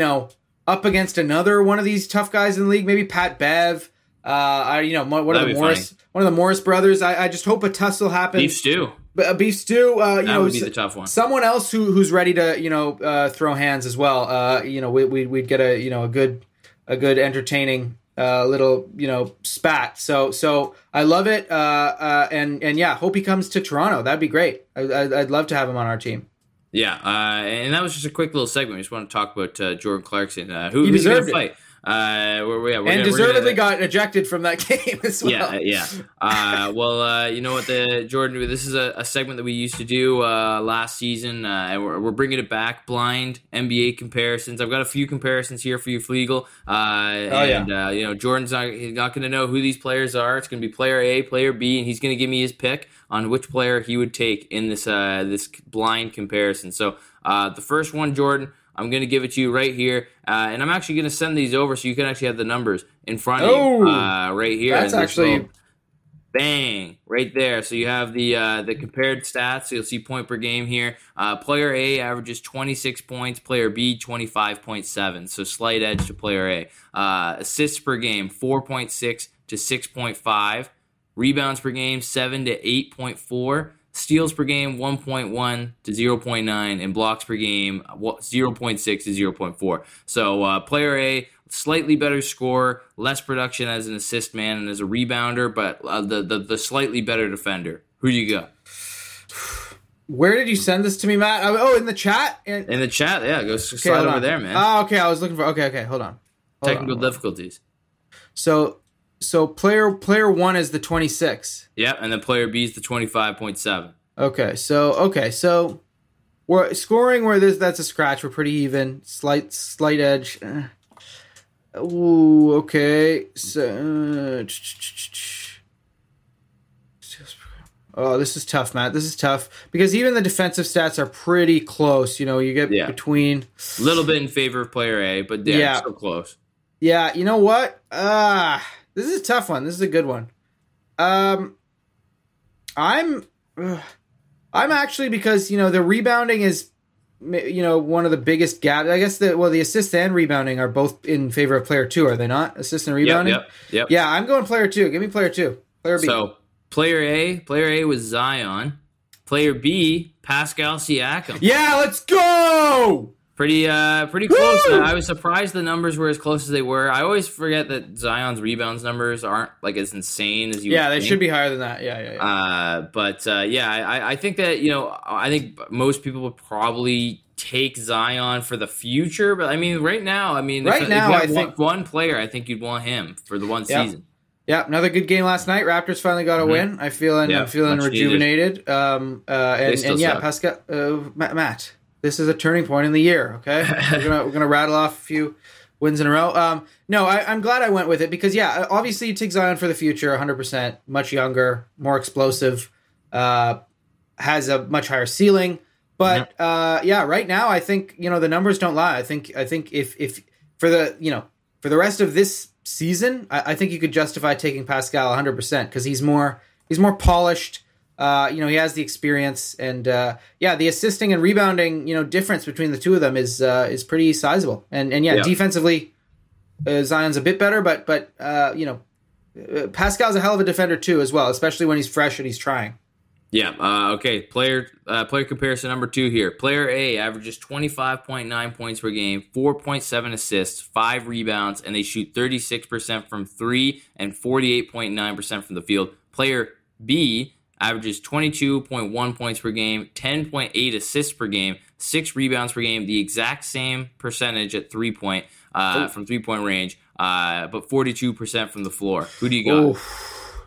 up against another one of these tough guys in the league. Maybe Pat Bev. One of the Morris brothers. I just hope a tussle happens. Beef stew. That would be the tough one. Someone else who's ready to throw hands as well. We'd get a good entertaining little spat. So I love it. And hope he comes to Toronto. That'd be great. I'd love to have him on our team. Yeah, and that was just a quick little segment. We just want to talk about Jordan Clarkson, who he's going to fight. Got ejected from that game as well. Yeah. You know what, Jordan, this is a segment that we used to do last season, and we're bringing it back. Blind NBA comparisons. I've got a few comparisons here for you, Flegel. Jordan's not going to know who these players are. It's going to be player A, player B, and he's going to give me his pick on which player he would take in this this blind comparison. So the first one, Jordan, I'm going to give it to you right here. And I'm actually going to send these over so you can actually have the numbers in front of you right here. That's actually... Little, bang, right there. So you have the compared stats. So you'll see point per game here. Player A averages 26 points. Player B, 25.7. So slight edge to player A. Assists per game, 4.6 to 6.5. Rebounds per game, 7 to 8.4. Steals per game, 1.1 to 0.9, and blocks per game, 0.6 to 0.4. So player A, slightly better scorer, less production as an assist man and as a rebounder, but the slightly better defender. Who do you got? Where did you send this to me, Matt? Oh, in the chat? In the chat, yeah. Go slide over there, man. Oh, okay. I was looking for... Okay. Hold on. Technical difficulties. So player one is the 26. Yeah, and then player B is the 25.7. Okay, so we're scoring where that's a scratch. We're pretty even, slight edge. Ooh, okay. So, this is tough, Matt. This is tough because even the defensive stats are pretty close. You get between a little bit in favor of player A, but yeah, so close. Yeah, you know what? This is a tough one. This is a good one. I'm actually, because the rebounding is one of the biggest gaps. I guess the assists and rebounding are both in favor of player two, are they not? Assist and rebounding. Yep. Yeah, I'm going player two. Give me player two. Player B. So player A was Zion. Player B, Pascal Siakam. Yeah, let's go. Pretty close. Woo! I was surprised the numbers were as close as they were. I always forget that Zion's rebounds numbers aren't like as insane as you. Yeah, they should be higher than that. Yeah. I think that I think most people would probably take Zion for the future, but I mean, right now, if you have one player, I think you'd want him for the one season. Yeah, another good game last night. Raptors finally got a win. I'm feeling rejuvenated. And Pascal, Matt. This is a turning point in the year, okay? We're gonna rattle off a few wins in a row. I'm glad I went with it because, obviously you take Zion for the future, 100%, much younger, more explosive, has a much higher ceiling. But right now I think the numbers don't lie. I think if for the rest of this season, I think you could justify taking Pascal 100% because he's more polished. He has the experience, and the assisting and rebounding, difference between the two of them is pretty sizable. And defensively, Zion's a bit better, but Pascal's a hell of a defender too, as well, especially when he's fresh and he's trying. Yeah. Okay. Player comparison number two here. Player A averages 25.9 points per game, 4.7 assists, 5 rebounds, and they shoot 36% from three and 48.9% from the field. Player B averages 22.1 points per game, 10.8 assists per game, 6 rebounds per game, the exact same percentage at from 3-point range, but 42% from the floor. Who do you got? Oof.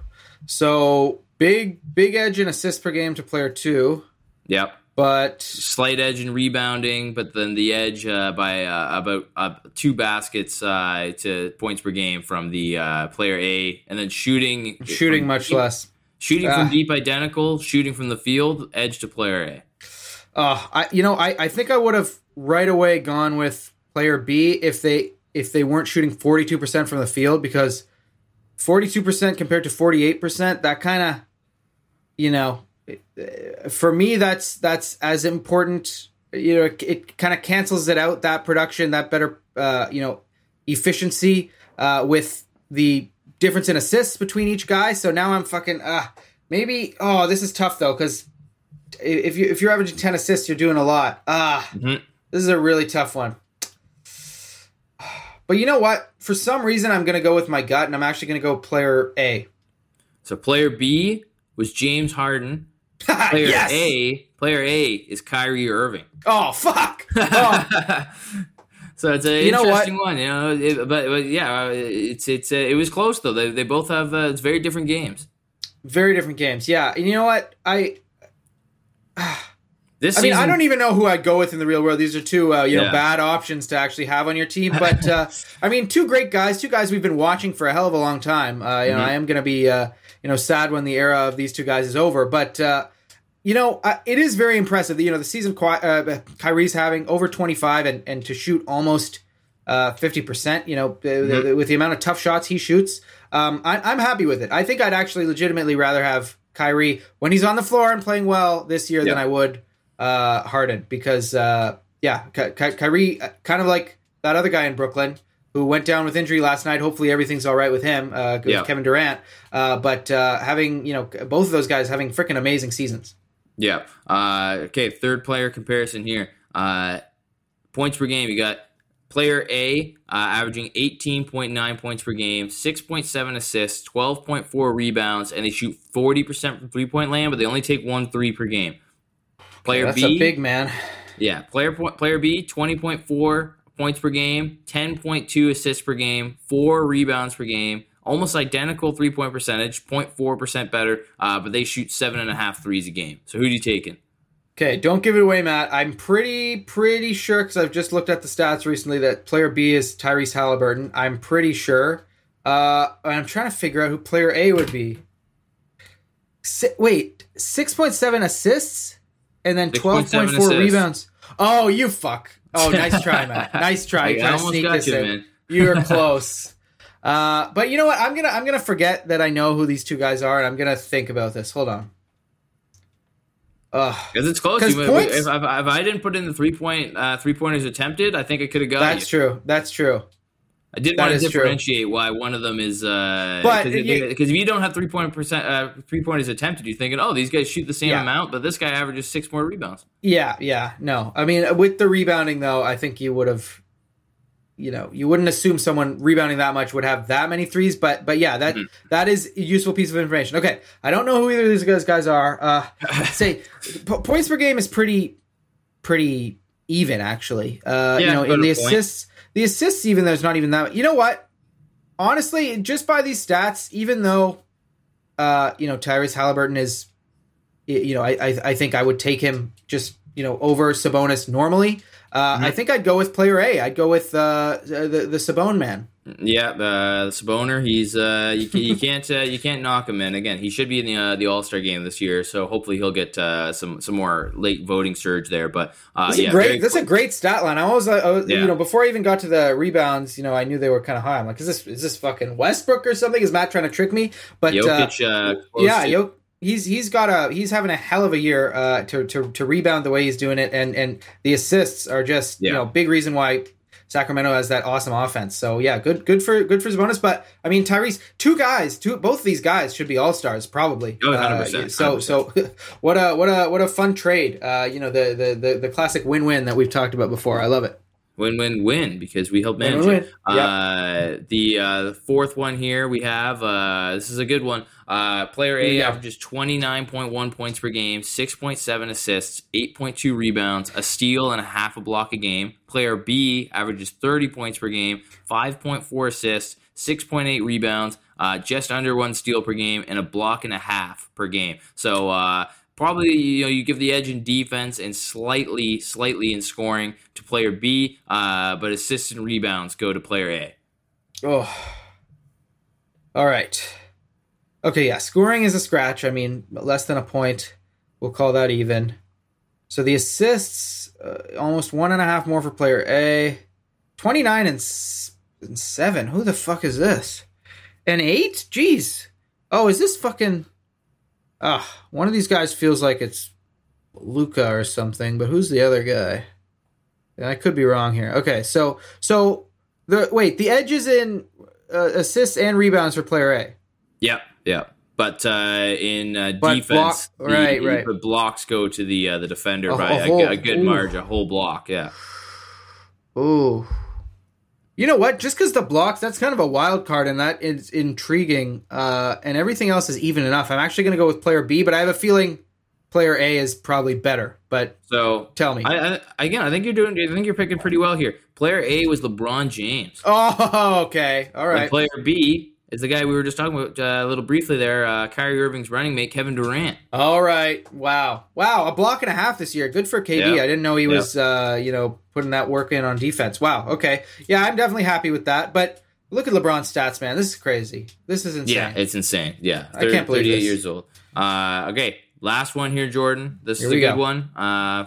So big edge in assists per game to player 2. Yep. But slight edge in rebounding, but then the edge by about 2 baskets to points per game from the player A, and then shooting much less. Shooting from deep, identical. Shooting from the field, edge to player A. I think I would have right away gone with player B if they weren't shooting 42% from the field, because 42% compared to 48%, that kind of, for me that's as important. It kind of cancels it out, that production, that better efficiency with the difference in assists between each guy. So now I'm fucking this is tough though, because if you're averaging 10 assists, you're doing a lot. This is a really tough one. But you know what? For some reason I'm gonna go with my gut, and I'm actually gonna go player A. So player B was James Harden. Player A is Kyrie Irving. Oh fuck! Oh. So it's an interesting one, It was close though. They both have it's very different games. Very different games, yeah. And you know what? I don't even know who I'd go with in the real world. These are two, bad options to actually have on your team. But two great guys, two guys we've been watching for a hell of a long time. I am going to be, sad when the era of these two guys is over. But it is very impressive. The season Kyrie's having over 25 and to shoot almost 50%, with the amount of tough shots he shoots, I'm happy with it. I think I'd actually legitimately rather have Kyrie when he's on the floor and playing well this year than I would Harden, because Kyrie, kind of like that other guy in Brooklyn who went down with injury last night. Hopefully everything's all right with him, with Kevin Durant. But having, both of those guys having freaking amazing seasons. Yeah. Okay, third player comparison here. Points per game, you got player A averaging 18.9 points per game, 6.7 assists, 12.4 rebounds, and they shoot 40% from three-point land, but they only take 1 3 per game. Player B. That's a big man. Yeah. Player B, 20.4 points per game, 10.2 assists per game, 4 rebounds per game, almost identical three-point percentage, 0.4% better, but they shoot 7.5 threes a game. So who are you taking? Okay, don't give it away, Matt. I'm pretty sure, because I've just looked at the stats recently, that player B is Tyrese Halliburton. I'm pretty sure. I'm trying to figure out who player A would be. 6.7 assists and then 12.4 rebounds. Oh, you fuck. Oh, nice try, Matt. Nice try. I almost got you, man. You are close. But you know what? I'm gonna forget that I know who these two guys are, and I'm gonna think about this. Hold on. Because it's close. If I didn't put in the three-pointers attempted, I think I could have got. That's true. I did want to differentiate why one of them is because if you don't have 3-pointers attempted, you're thinking, oh, these guys shoot the same amount, but this guy averages 6 more rebounds. Yeah, no. I mean, with the rebounding, though, I think you would have, you wouldn't assume someone rebounding that much would have that many threes, but yeah, that is a useful piece of information. Okay, I don't know who either of these guys are. Say points per game is pretty even, actually. In the assists. The assists, even though there's not even that. You know what? Honestly, just by these stats, even though, Tyrese Haliburton is, I think I would take him just, over Sabonis normally. I think I'd go with player A. I'd go with the Sabone man. Yeah, the Saboner. He's you can't knock him in. Again, he should be in the All-Star game this year, so hopefully he'll get some more late voting surge there. But that's a great stat line. I was before I even got to the rebounds, I knew they were kind of high. I'm like, is this fucking Westbrook or something? Is Matt trying to trick me? But Jokic, he's having a hell of a year to rebound the way he's doing it, and the assists are just big reason why Sacramento has that awesome offense. So yeah, good for Sabonis. But I mean, Tyrese, both these guys should be all-stars probably. Oh, 100%. So what a fun trade. The classic win-win that we've talked about before. I love it. Win-win-win, because we help manage it. The fourth one here we have, this is a good one. Player A averages 29.1 points per game, 6.7 assists, 8.2 rebounds, a steal, and a half a block a game. Player B averages 30 points per game, 5.4 assists, 6.8 rebounds, just under 1 steal per game, and a block and a half per game. So, probably, you give the edge in defense and slightly in scoring to player B, but assists and rebounds go to player A. Oh, all right. Okay, yeah, scoring is a scratch. I mean, less than a point. We'll call that even. So the assists, almost 1.5 more for player A. 29 and 7. Who the fuck is this? And 8? Jeez. Oh, is this fucking... one of these guys feels like it's Luka or something, but who's the other guy? I could be wrong here. Okay, so the edge is in assists and rebounds for player A. Yeah. But in defense, the blocks go to the defender by a good margin, a whole block. Yeah. Ooh. You know what? Just because the blocks, that's kind of a wild card, and that is intriguing. And everything else is even enough. I'm actually going to go with player B, but I have a feeling player A is probably better. But so tell me. I think you're doing. I think you're picking pretty well here. Player A was LeBron James. Oh, okay, all right. And player B is the guy we were just talking about a little briefly there. Kyrie Irving's running mate, Kevin Durant. All right. Wow. 1.5 blocks this year. Good for KD. Yep. I didn't know he was, putting that work in on defense. Wow. Okay. Yeah, I'm definitely happy with that. But look at LeBron's stats, man. This is crazy. This is insane. Yeah, it's insane. Yeah. I can't believe 38 years old. Okay. Last one here, Jordan. This is a good one.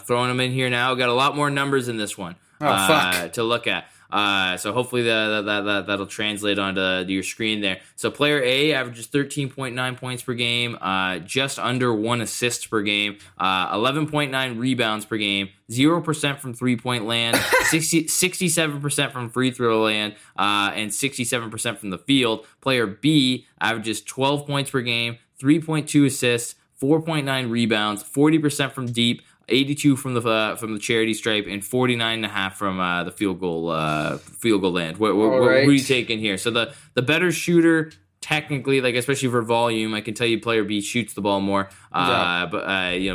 Throwing them in here now. Got a lot more numbers in this one to look at. So hopefully that'll translate onto your screen there. So player A averages 13.9 points per game, just under 1 assist per game, 11.9 rebounds per game, 0% from 3-point land, 67% from free throw land, and 67% from the field. Player B averages 12 points per game, 3.2 assists, 4.9 rebounds, 40% from deep, 82 from the charity stripe, and 49.5 from the field goal land. What are you taking here? So the better shooter technically, like especially for volume, I can tell you player B shoots the ball more. But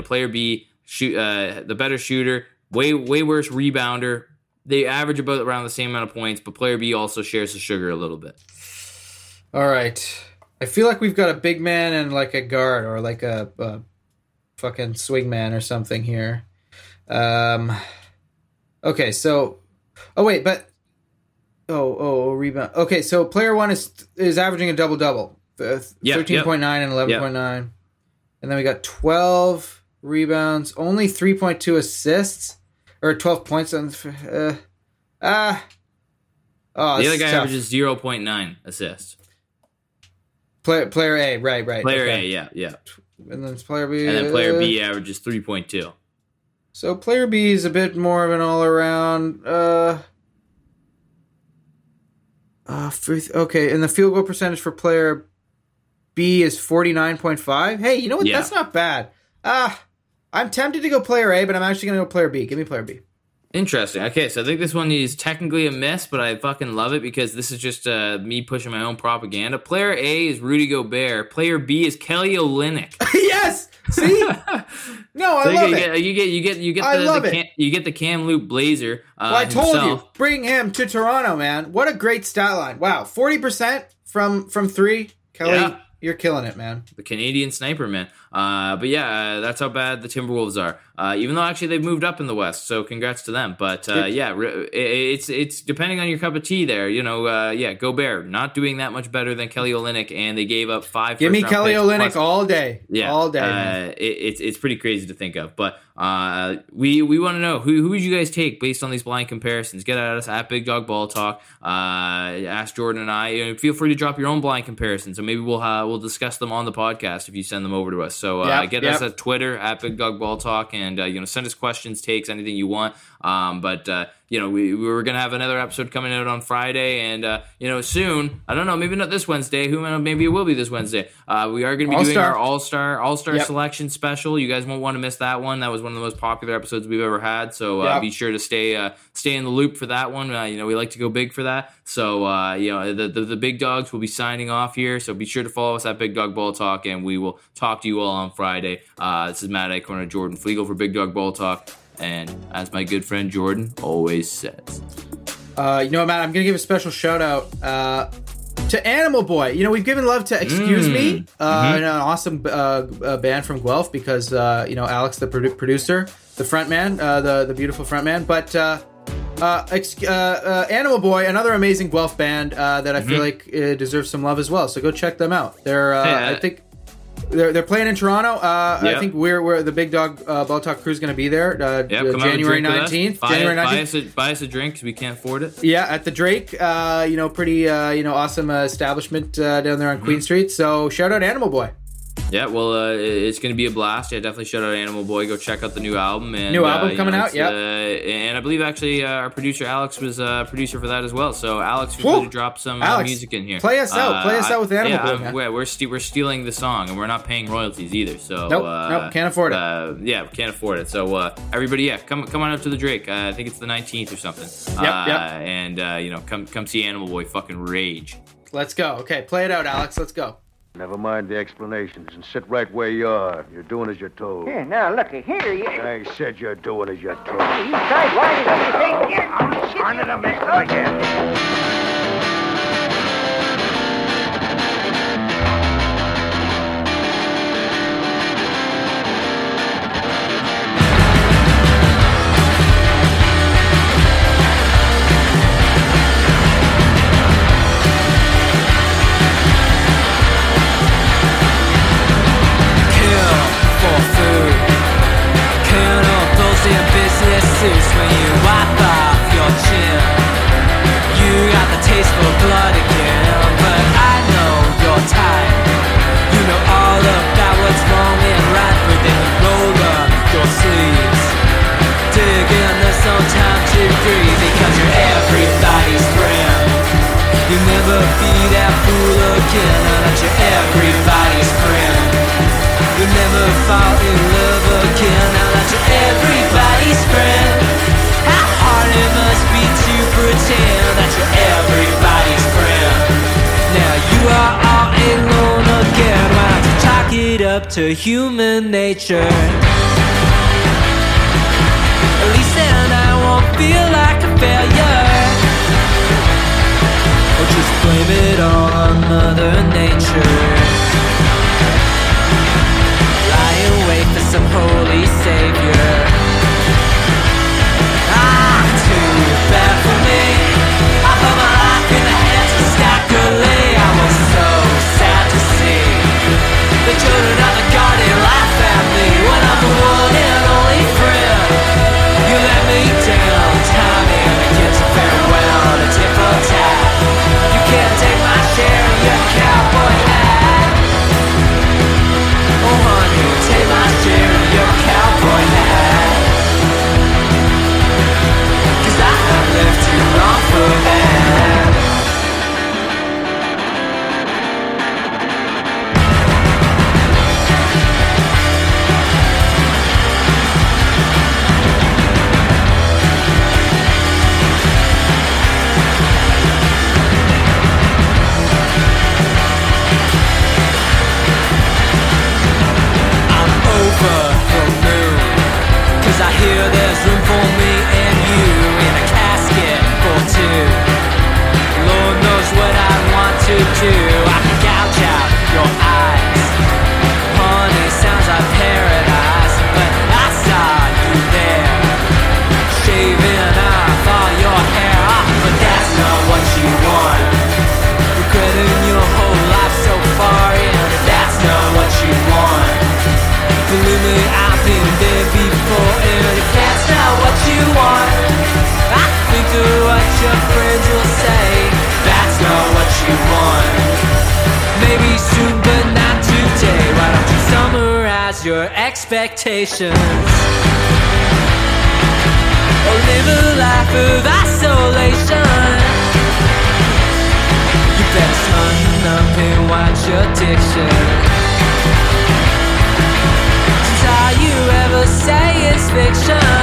player B the better shooter, way worse rebounder. They average about around the same amount of points, but player B also shares the sugar a little bit. All right, I feel like we've got a big man and like a guard or like a fucking swing man or something here. Okay, so... Oh, wait, but... Oh, rebound. Okay, so player one is averaging a double-double. 13.9 and 11.9. Yep. And then we got 12 rebounds, only 3.2 assists, or 12 points. The other guy averages 0.9 assists. Player A, right. Player A, yeah. And then player B. And then player B averages 3.2. So player B is a bit more of an all-around. Okay, and the field goal percentage for player B is 49.5. Hey, you know what? Yeah. That's not bad. I'm tempted to go player A, but I'm actually going to go player B. Give me player B. Interesting. Okay, so I think this one is technically a miss, but I fucking love it because this is just me pushing my own propaganda. Player A is Rudy Gobert. Player B is Kelly Olynyk. Yes. See? No, I love it. You get the Kamloops Blazer. Well, I told you, bring him to Toronto, man. What a great stat line! Wow, 40% from three, Kelly. Yeah. You're killing it, man. The Canadian sniper, man. But yeah, that's how bad the Timberwolves are. Even though actually they've moved up in the West, so congrats to them. But yeah, it's depending on your cup of tea there. You know, yeah, Gobert not doing that much better than Kelly Olynyk, and they gave up 5. Give me Kelly Olynyk all day. Yeah, all day. It's pretty crazy to think of. But we want to know who would you guys take based on these blind comparisons? Get at us at Big Dog Ball Talk. Ask Jordan and I. And feel free to drop your own blind comparisons, and maybe we'll discuss them on the podcast if you send them over to us. So get us at Twitter at Big Dog Ball Talk, and send us questions, takes, anything you want. We're gonna have another episode coming out on Friday, and soon. I don't know, maybe not this Wednesday. Who knows? Maybe it will be this Wednesday. We are gonna be doing our All-Star Selection Special. You guys won't want to miss that one. That was one of the most popular episodes we've ever had. So be sure to stay in the loop for that one. We like to go big for that. So the big dogs will be signing off here. So be sure to follow us at Big Dog Ball Talk, and we will talk to you all on Friday. This is Matt Eichhorn and Jordan Flegel for Big Dog Ball Talk. And as my good friend Jordan always says, you know what, Matt, I'm going to give a special shout out to Animal Boy. We've given love to Excuse Me, an awesome band from Guelph, because Alex, the producer, the frontman, the beautiful frontman, but Animal Boy, another amazing Guelph band that I feel like deserves some love as well. So go check them out. They're I think They're playing in Toronto. I think we're the Big Dog Ball Talk crew is going to be there. January 19th. Buy us a drink because we can't afford it. Yeah, at the Drake. Pretty awesome establishment down there on Queen Street. So shout out Animal Boy. Yeah, well, it's going to be a blast. Yeah, definitely shout out Animal Boy. Go check out the new album. And, coming out, yeah. And I believe, actually, our producer, Alex, was a producer for that as well. So, Alex, we're going to drop some music in here. Play us out. Play us out with Animal Boy. We're stealing the song, and we're not paying royalties either. So nope, can't afford it. Yeah, can't afford it. So, everybody, come on up to the Drake. I think it's the 19th or something. Yep. And, come see Animal Boy fucking rage. Let's go. Okay, play it out, Alex. Let's go. Never mind the explanations and sit right where you are. You're doing as you're told. Here, now, looky here. I said you're doing as you're told. You sidewinder, everything. Here, I'm trying to make it again. When you wipe off your chin, you got the taste for blood again. But I know your type. You know all about what's wrong and right, but then you roll up your sleeves, dig in the sometimes you breathe, because you're everybody's friend. You'll never be that fool again, unless you're everybody's friend. You'll never fall in love again, unless you're everybody's friend. How hard it must be to pretend that you're everybody's friend. Now you are all alone again, why don't you chalk it up to human nature? At least then I won't feel like a failure, or just blame it all on Mother Nature. Some holy savior. Too bad for me. I put my life in the hands of Stackley. I was so sad to see the children of the garden laugh at me when I'm the one and only friend. You let me down time and again, so farewell to tip-o-tap. You can't take my share of your cowboy hat. been there before, and if that's not what you want, I think of what your friends will say. That's not what you want. Maybe soon, but not today. Why don't you summarize your expectations? Or live a life of isolation. You better sun up and watch your diction. All you ever say is fiction.